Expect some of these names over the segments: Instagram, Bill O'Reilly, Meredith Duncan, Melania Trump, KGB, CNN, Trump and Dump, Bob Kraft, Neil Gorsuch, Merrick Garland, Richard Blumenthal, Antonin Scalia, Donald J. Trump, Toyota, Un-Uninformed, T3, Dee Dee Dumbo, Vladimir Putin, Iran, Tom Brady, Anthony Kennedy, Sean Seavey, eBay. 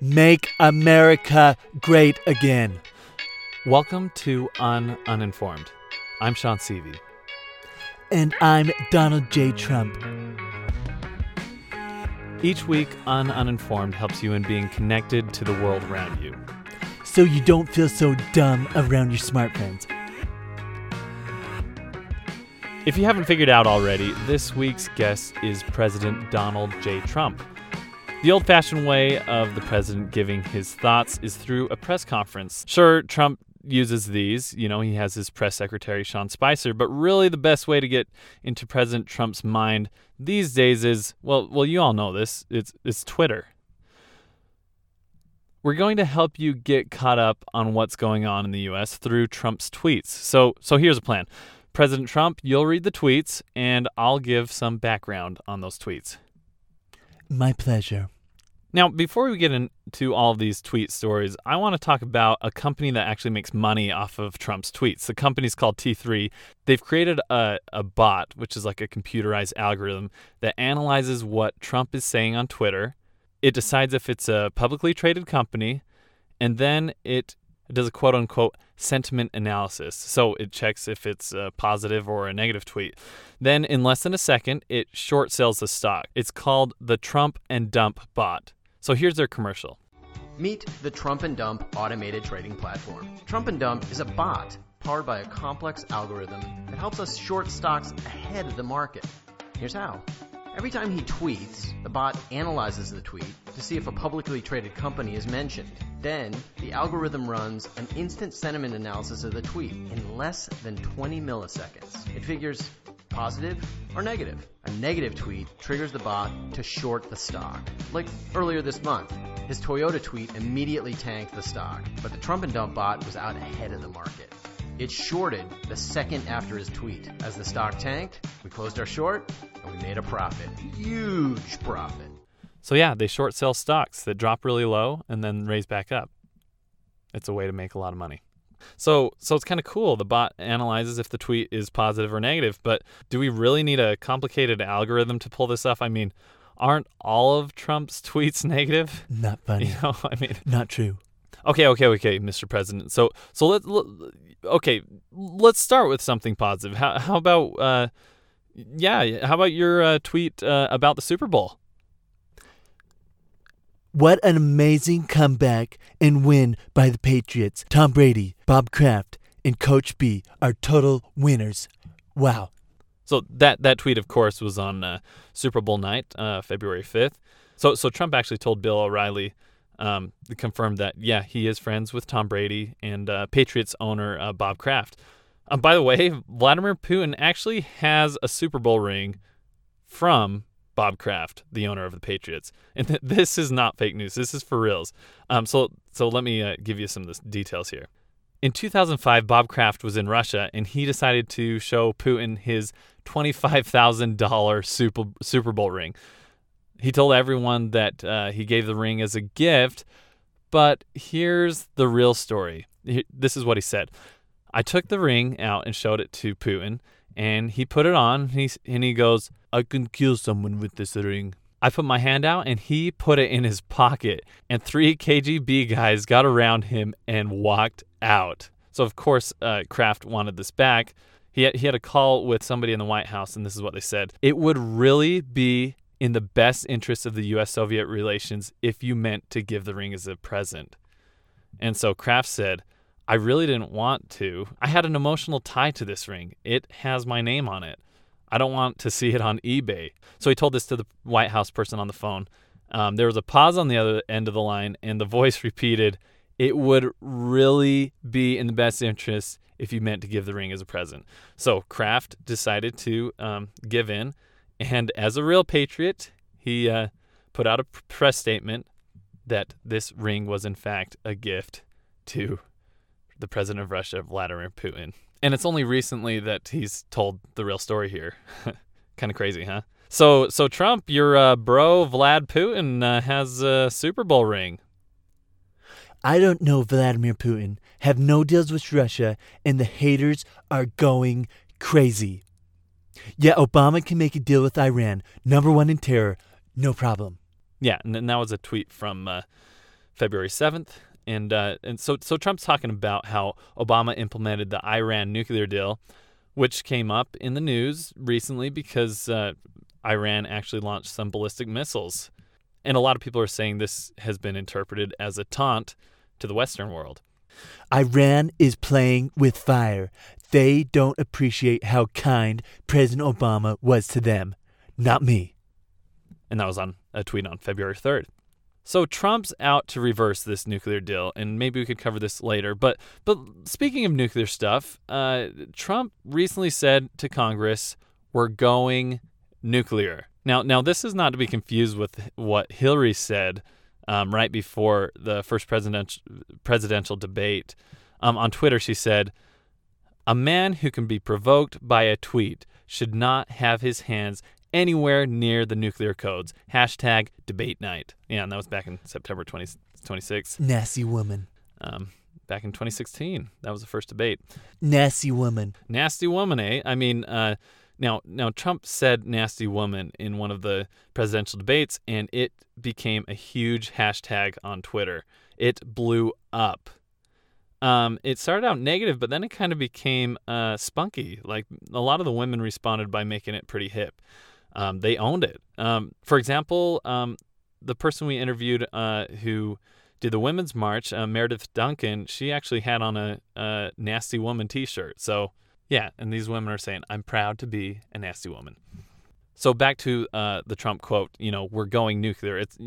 Make America great again. Welcome to Un-Uninformed. I'm Sean Seavey. And I'm Donald J. Trump. Each week, Un-Uninformed helps you in being connected to the world around you, so you don't feel so dumb around your smartphones. If you haven't figured out already, this week's guest is President Donald J. Trump. The old-fashioned way of the president giving his thoughts is through a press conference. Sure, Trump uses these. You know, he has his press secretary, Sean Spicer, but really the best way to get into President Trump's mind these days is, well, you all know this. It's Twitter. We're going to help you get caught up on what's going on in the U.S. through Trump's tweets. So here's a plan. President Trump, you'll read the tweets, and I'll give some background on those tweets. My pleasure. Now, before we get into all of these tweet stories, I want to talk about a company that actually makes money off of Trump's tweets. The company's called T3. They've created a bot, which is like a computerized algorithm that analyzes what Trump is saying on Twitter. It decides if it's a publicly traded company, and then it does a quote-unquote sentiment analysis. So it checks if it's a positive or a negative tweet. Then, in less than a second, it short sells the stock. It's called the Trump and Dump bot. So here's their commercial. Meet the Trump and Dump automated trading platform. Trump and Dump is a bot powered by a complex algorithm that helps us short stocks ahead of the market. Here's how. Every time he tweets, the bot analyzes the tweet to see if a publicly traded company is mentioned. Then, the algorithm runs an instant sentiment analysis of the tweet in less than 20 milliseconds. It figures positive or negative. A negative tweet triggers the bot to short the stock. Like earlier this month, his Toyota tweet immediately tanked the stock, but the Trump and Dump bot was out ahead of the market. It shorted the second after his tweet. As the stock tanked, we closed our short and we made a profit. Huge profit. So yeah, they short sell stocks that drop really low and then raise back up. It's a way to make a lot of money. So it's kind of cool. The bot analyzes if the tweet is positive or negative, but do we really need a complicated algorithm to pull this off? I mean, aren't all of Trump's tweets negative? Not funny. You know, I mean, not true. Okay, Mr. President. So let's start with something positive. How about your tweet about the Super Bowl? What an amazing comeback and win by the Patriots. Tom Brady, Bob Kraft, and Coach B are total winners. Wow. So that tweet, of course, was on Super Bowl night, February 5th. So Trump actually told Bill O'Reilly, confirmed that, yeah, he is friends with Tom Brady and Patriots owner Bob Kraft. By the way, Vladimir Putin actually has a Super Bowl ring from Bob Kraft, the owner of the Patriots. And this is not fake news. This is for reals. So let me give you some of the details here. In 2005, Bob Kraft was in Russia, and he decided to show Putin his $25,000 Super Bowl ring. He told everyone that he gave the ring as a gift, but here's the real story. This is what he said. I took the ring out and showed it to Putin, and he put it on, and he goes, I can kill someone with this ring. I put my hand out, and he put it in his pocket, and 3 KGB guys got around him and walked out. So, of course, Kraft wanted this back. He had a call with somebody in the White House, and this is what they said. It would really be in the best interest of the U.S.-Soviet relations if you meant to give the ring as a present. And so Kraft said, I really didn't want to. I had an emotional tie to this ring. It has my name on it. I don't want to see it on eBay. So he told this to the White House person on the phone. There was a pause on the other end of the line, and the voice repeated, it would really be in the best interest if you meant to give the ring as a present. So Kraft decided to give in. And as a real patriot, he put out a press statement that this ring was, in fact, a gift to the president of Russia, Vladimir Putin. And it's only recently that he's told the real story here. Kind of crazy, huh? So Trump, your bro Vlad Putin has a Super Bowl ring. I don't know Vladimir Putin, have no deals with Russia, and the haters are going crazy. Yeah, Obama can make a deal with Iran, number 1 in terror, no problem. Yeah, and that was a tweet from February 7th. And so Trump's talking about how Obama implemented the Iran nuclear deal, which came up in the news recently because Iran actually launched some ballistic missiles. And a lot of people are saying this has been interpreted as a taunt to the Western world. Iran is playing with fire. They don't appreciate how kind President Obama was to them. Not me. And that was on a tweet on February 3rd. So Trump's out to reverse this nuclear deal, and maybe we could cover this later. But speaking of nuclear stuff, Trump recently said to Congress, we're going nuclear. Now this is not to be confused with what Hillary said right before the first presidential debate. On Twitter, she said, a man who can be provoked by a tweet should not have his hands anywhere near the nuclear codes. # debate night. Yeah, and that was back in September 26. Nasty woman. Back in 2016, that was the first debate. Nasty woman. Nasty woman, eh? I mean, now Trump said nasty woman in one of the presidential debates, and it became a huge # on Twitter. It blew up. It started out negative, but then it kind of became spunky. Like, a lot of the women responded by making it pretty hip. They owned it. For example, the person we interviewed who did the Women's March, Meredith Duncan, she actually had on a nasty woman t-shirt. So, yeah, and these women are saying, I'm proud to be a nasty woman. So back to the Trump quote, we're going nuclear. It's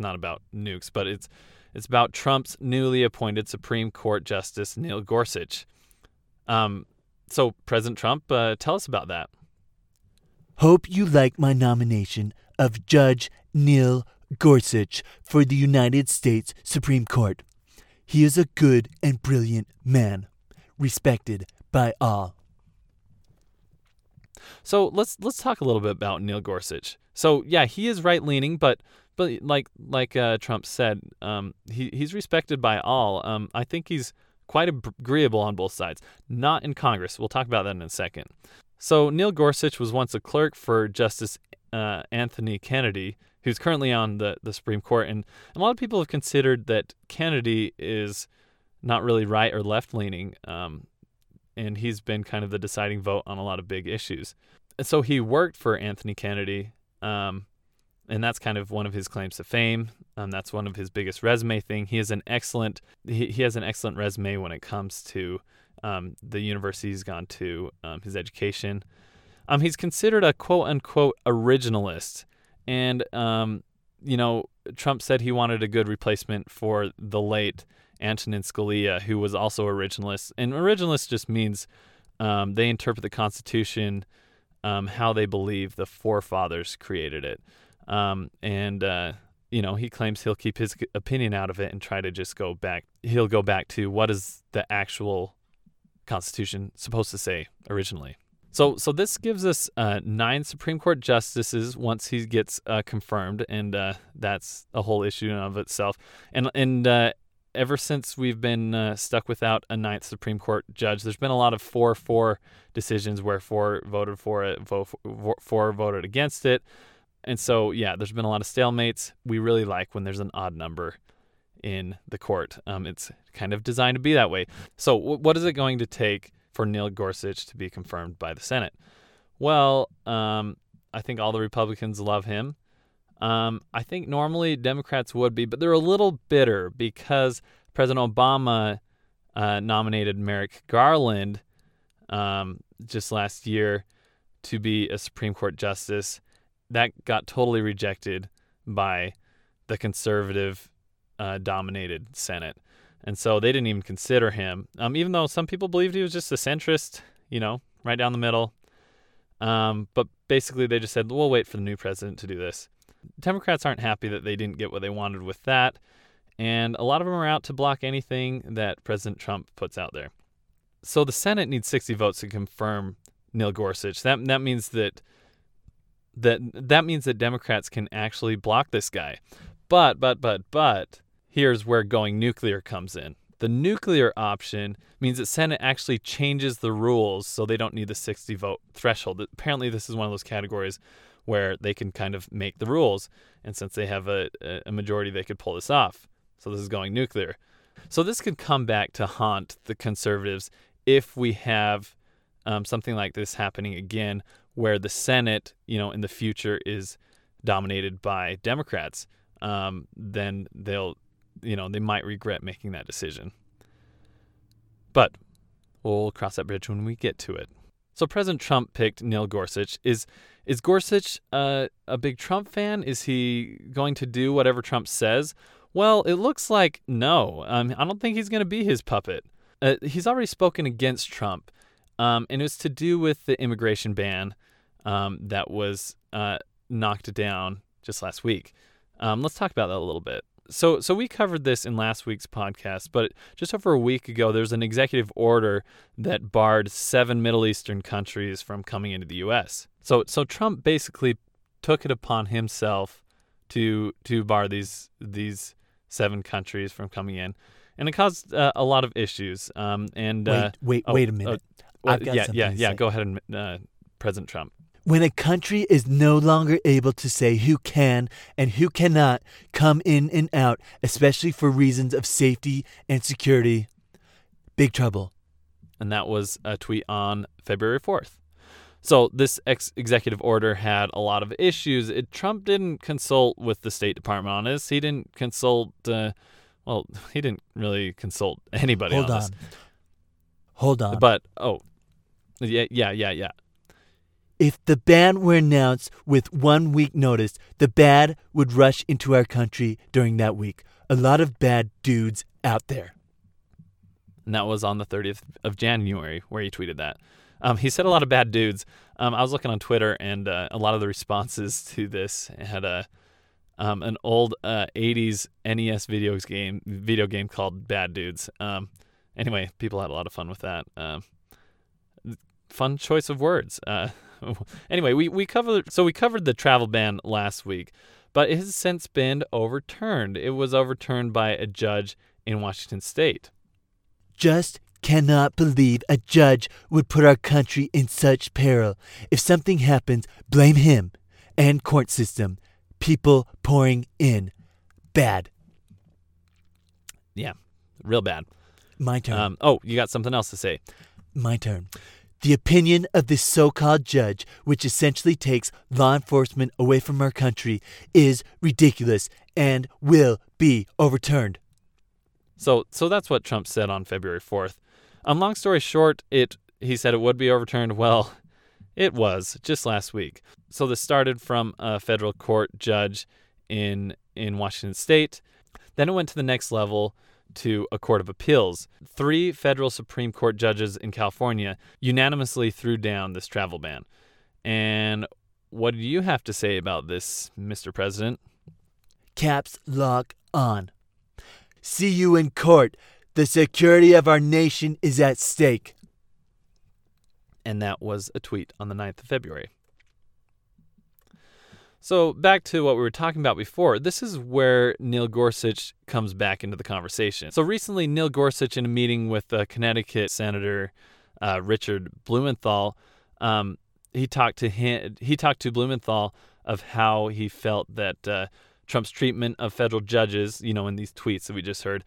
not about nukes, but it's about Trump's newly appointed Supreme Court Justice, Neil Gorsuch. So President Trump, tell us about that. Hope you like my nomination of Judge Neil Gorsuch for the United States Supreme Court. He is a good and brilliant man, respected by all. So let's talk a little bit about Neil Gorsuch. So yeah, he is right-leaning, but like Trump said, he's respected by all. I think he's quite agreeable on both sides. Not in Congress. We'll talk about that in a second. So Neil Gorsuch was once a clerk for Justice Anthony Kennedy, who's currently on the Supreme Court. And a lot of people have considered that Kennedy is not really right or left-leaning, and he's been kind of the deciding vote on a lot of big issues. And so he worked for Anthony Kennedy, and that's kind of one of his claims to fame. That's one of his biggest resume thing. He has an excellent resume when it comes to the university he's gone to, his education. He's considered a quote-unquote originalist. And, Trump said he wanted a good replacement for the late Antonin Scalia, who was also originalist. And originalist just means they interpret the Constitution how they believe the forefathers created it. He claims he'll keep his opinion out of it and try to just go back. He'll go back to what is the actual Constitution supposed to say originally. So this gives us 9 Supreme Court justices once he gets confirmed, and that's a whole issue in and of itself. And ever since we've been stuck without a 9th Supreme Court judge, there's been a lot of 4-4 decisions where 4 voted for it, 4 voted against it. And so, yeah, there's been a lot of stalemates. We really like when there's an odd number in the court. It's kind of designed to be that way. So what is it going to take for Neil Gorsuch to be confirmed by the Senate? Well, I think all the Republicans love him. I think normally Democrats would be, but they're a little bitter because President Obama nominated Merrick Garland just last year to be a Supreme Court justice. That got totally rejected by the conservative-dominated Senate. And so they didn't even consider him, even though some people believed he was just a centrist, right down the middle. But basically they just said, we'll wait for the new president to do this. Democrats aren't happy that they didn't get what they wanted with that. And a lot of them are out to block anything that President Trump puts out there. So the Senate needs 60 votes to confirm Neil Gorsuch. That means that means that Democrats can actually block this guy. But here's where going nuclear comes in. The nuclear option means that Senate actually changes the rules so they don't need the 60-vote threshold. Apparently this is one of those categories where they can kind of make the rules, and since they have a majority, they could pull this off. So this is going nuclear. So this could come back to haunt the conservatives if we have something like this happening again, where the Senate, you know, in the future is dominated by Democrats. Then they'll, you know, they might regret making that decision. But we'll cross that bridge when we get to it. So President Trump picked Neil Gorsuch. Is Gorsuch a big Trump fan? Is he going to do whatever Trump says? Well, it looks like no. I don't think he's going to be his puppet. He's already spoken against Trump, and it was to do with the immigration ban that was knocked down just last week. Let's talk about that a little bit. So we covered this in last week's podcast, but just over a week ago, there was an executive order that barred 7 Middle Eastern countries from coming into the U.S. So Trump basically took it upon himself to bar these 7 countries from coming in, and it caused a lot of issues. Wait a minute. I've got something to say. Go ahead and President Trump. When a country is no longer able to say who can and who cannot come in and out, especially for reasons of safety and security, big trouble. And that was a tweet on February 4th. So this executive order had a lot of issues. Trump didn't consult with the State Department on this. He didn't consult, he didn't really consult anybody on this. Hold on. But, yeah. If the ban were announced with 1 week notice, the bad would rush into our country during that week. A lot of bad dudes out there. And that was on the 30th of January where he tweeted that. He said a lot of bad dudes. I was looking on Twitter, and a lot of the responses to this had an old 80s NES video game called Bad Dudes. Anyway, people had a lot of fun with that. Fun choice of words. Anyway, we covered the travel ban last week, but it has since been overturned. It was overturned by a judge in Washington State. Just cannot believe a judge would put our country in such peril. If something happens, blame him and court system. People pouring in. Bad. Yeah, real bad. My turn. You got something else to say. My turn. The opinion of this so-called judge, which essentially takes law enforcement away from our country, is ridiculous and will be overturned. So that's what Trump said on February 4th. Long story short, he said it would be overturned. Well, it was just last week. So this started from a federal court judge in Washington State. Then it went to the next level, to a court of appeals. 3 federal Supreme Court judges in California unanimously threw down this travel ban. And what do you have to say about this, Mr. President? Caps lock on. See you in court. The security of our nation is at stake. And that was a tweet on the 9th of February. So back to what we were talking about before, this is where Neil Gorsuch comes back into the conversation. So recently, Neil Gorsuch, in a meeting with Connecticut Senator Richard Blumenthal, he talked to Blumenthal of how he felt that Trump's treatment of federal judges, you know, in these tweets that we just heard,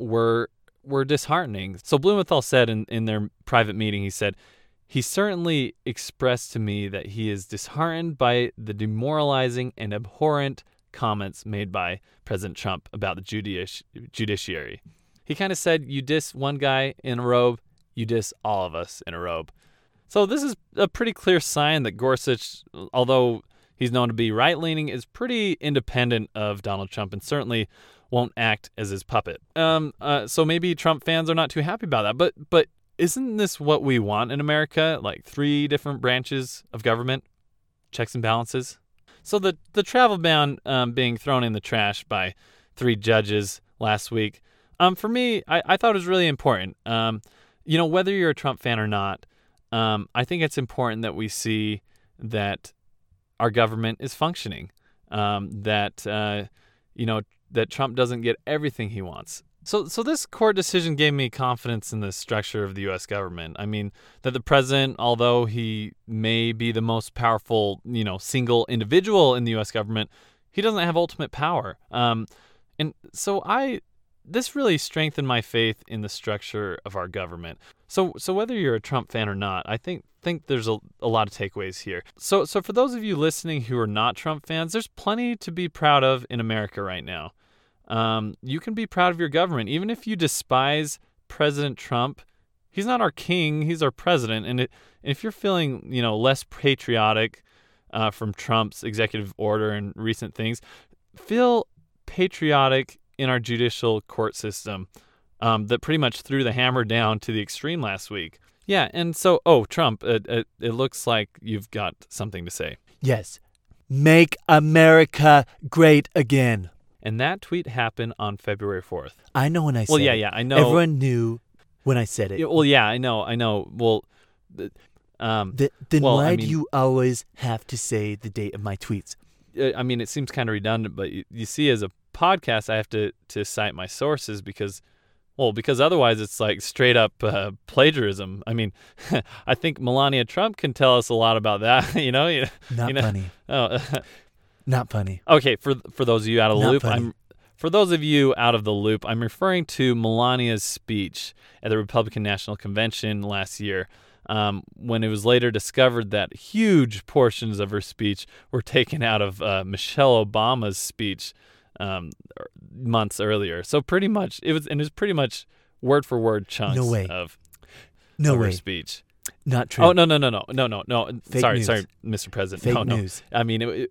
were disheartening. So Blumenthal said in their private meeting, he said, "He certainly expressed to me that he is disheartened by the demoralizing and abhorrent comments made by President Trump about the judiciary. He kind of said, you diss one guy in a robe, you diss all of us in a robe." So this is a pretty clear sign that Gorsuch, although he's known to be right-leaning, is pretty independent of Donald Trump and certainly won't act as his puppet. So maybe Trump fans are not too happy about that, but isn't this what we want in America? Like 3 different branches of government, checks and balances? So the travel ban being thrown in the trash by 3 judges last week, for me, I thought it was really important. You know, whether you're a Trump fan or not, I think it's important that we see that our government is functioning, that Trump doesn't get everything he wants. So this court decision gave me confidence in the structure of the U.S. government. I mean, that the president, although he may be the most powerful, you know, single individual in the U.S. government, he doesn't have ultimate power. And so this really strengthened my faith in the structure of our government. So whether you're a Trump fan or not, I think there's a lot of takeaways here. So for those of you listening who are not Trump fans, there's plenty to be proud of in America right now. You can be proud of your government. Even if you despise President Trump, he's not our king, he's our president. And if you're feeling, less patriotic from Trump's executive order and recent things, feel patriotic in our judicial court system that pretty much threw the hammer down to the extreme last week. Yeah, and so, Trump, it looks like you've got something to say. Yes. Make America great again. And that tweet happened on February 4th. I know when I said it. Well, yeah, I know. Everyone knew when I said it. Well, yeah, I know. Well, Then why do you always have to say the date of my tweets? I mean, it seems kind of redundant, but you see as a podcast, I have to cite my sources because otherwise it's like straight up plagiarism. I mean, I think Melania Trump can tell us a lot about that, Not funny. Not funny. Okay, for those of you out of the loop, I'm referring to Melania's speech at the Republican National Convention last year, when it was later discovered that huge portions of her speech were taken out of Michelle Obama's speech months earlier. So pretty much it was pretty much word for word chunks of her speech. Not true. Oh, no. Sorry, Mr. President. Fake news. I mean, it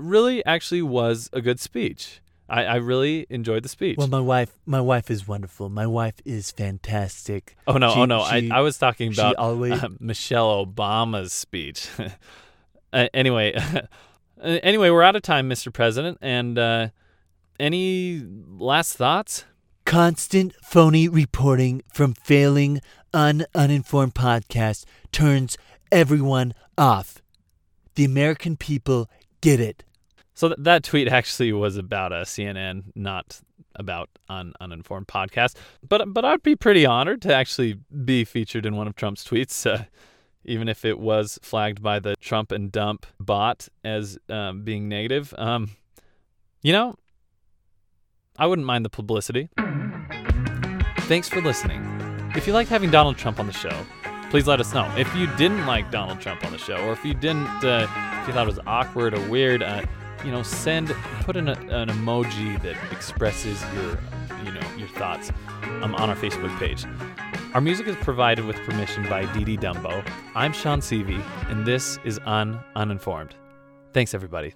really was a good speech. I really enjoyed the speech. Well, my wife is wonderful. My wife is fantastic. Oh no. I was talking about Michelle Obama's speech. Anyway, we're out of time, Mr. President. And any last thoughts? Constant phony reporting from failing uninformed podcasts turns everyone off. The American people get it. So that tweet actually was about CNN, not about uninformed podcast. But I'd be pretty honored to actually be featured in one of Trump's tweets, even if it was flagged by the Trump and Dump bot as being negative. I wouldn't mind the publicity. Thanks for listening. If you liked having Donald Trump on the show, please let us know. If you didn't like Donald Trump on the show, or if you thought it was awkward or weird, put in an emoji that expresses your thoughts on our Facebook page. Our music is provided with permission by Dee Dee Dumbo. I'm Sean Seavey, and this is Un-Uninformed. Thanks, everybody.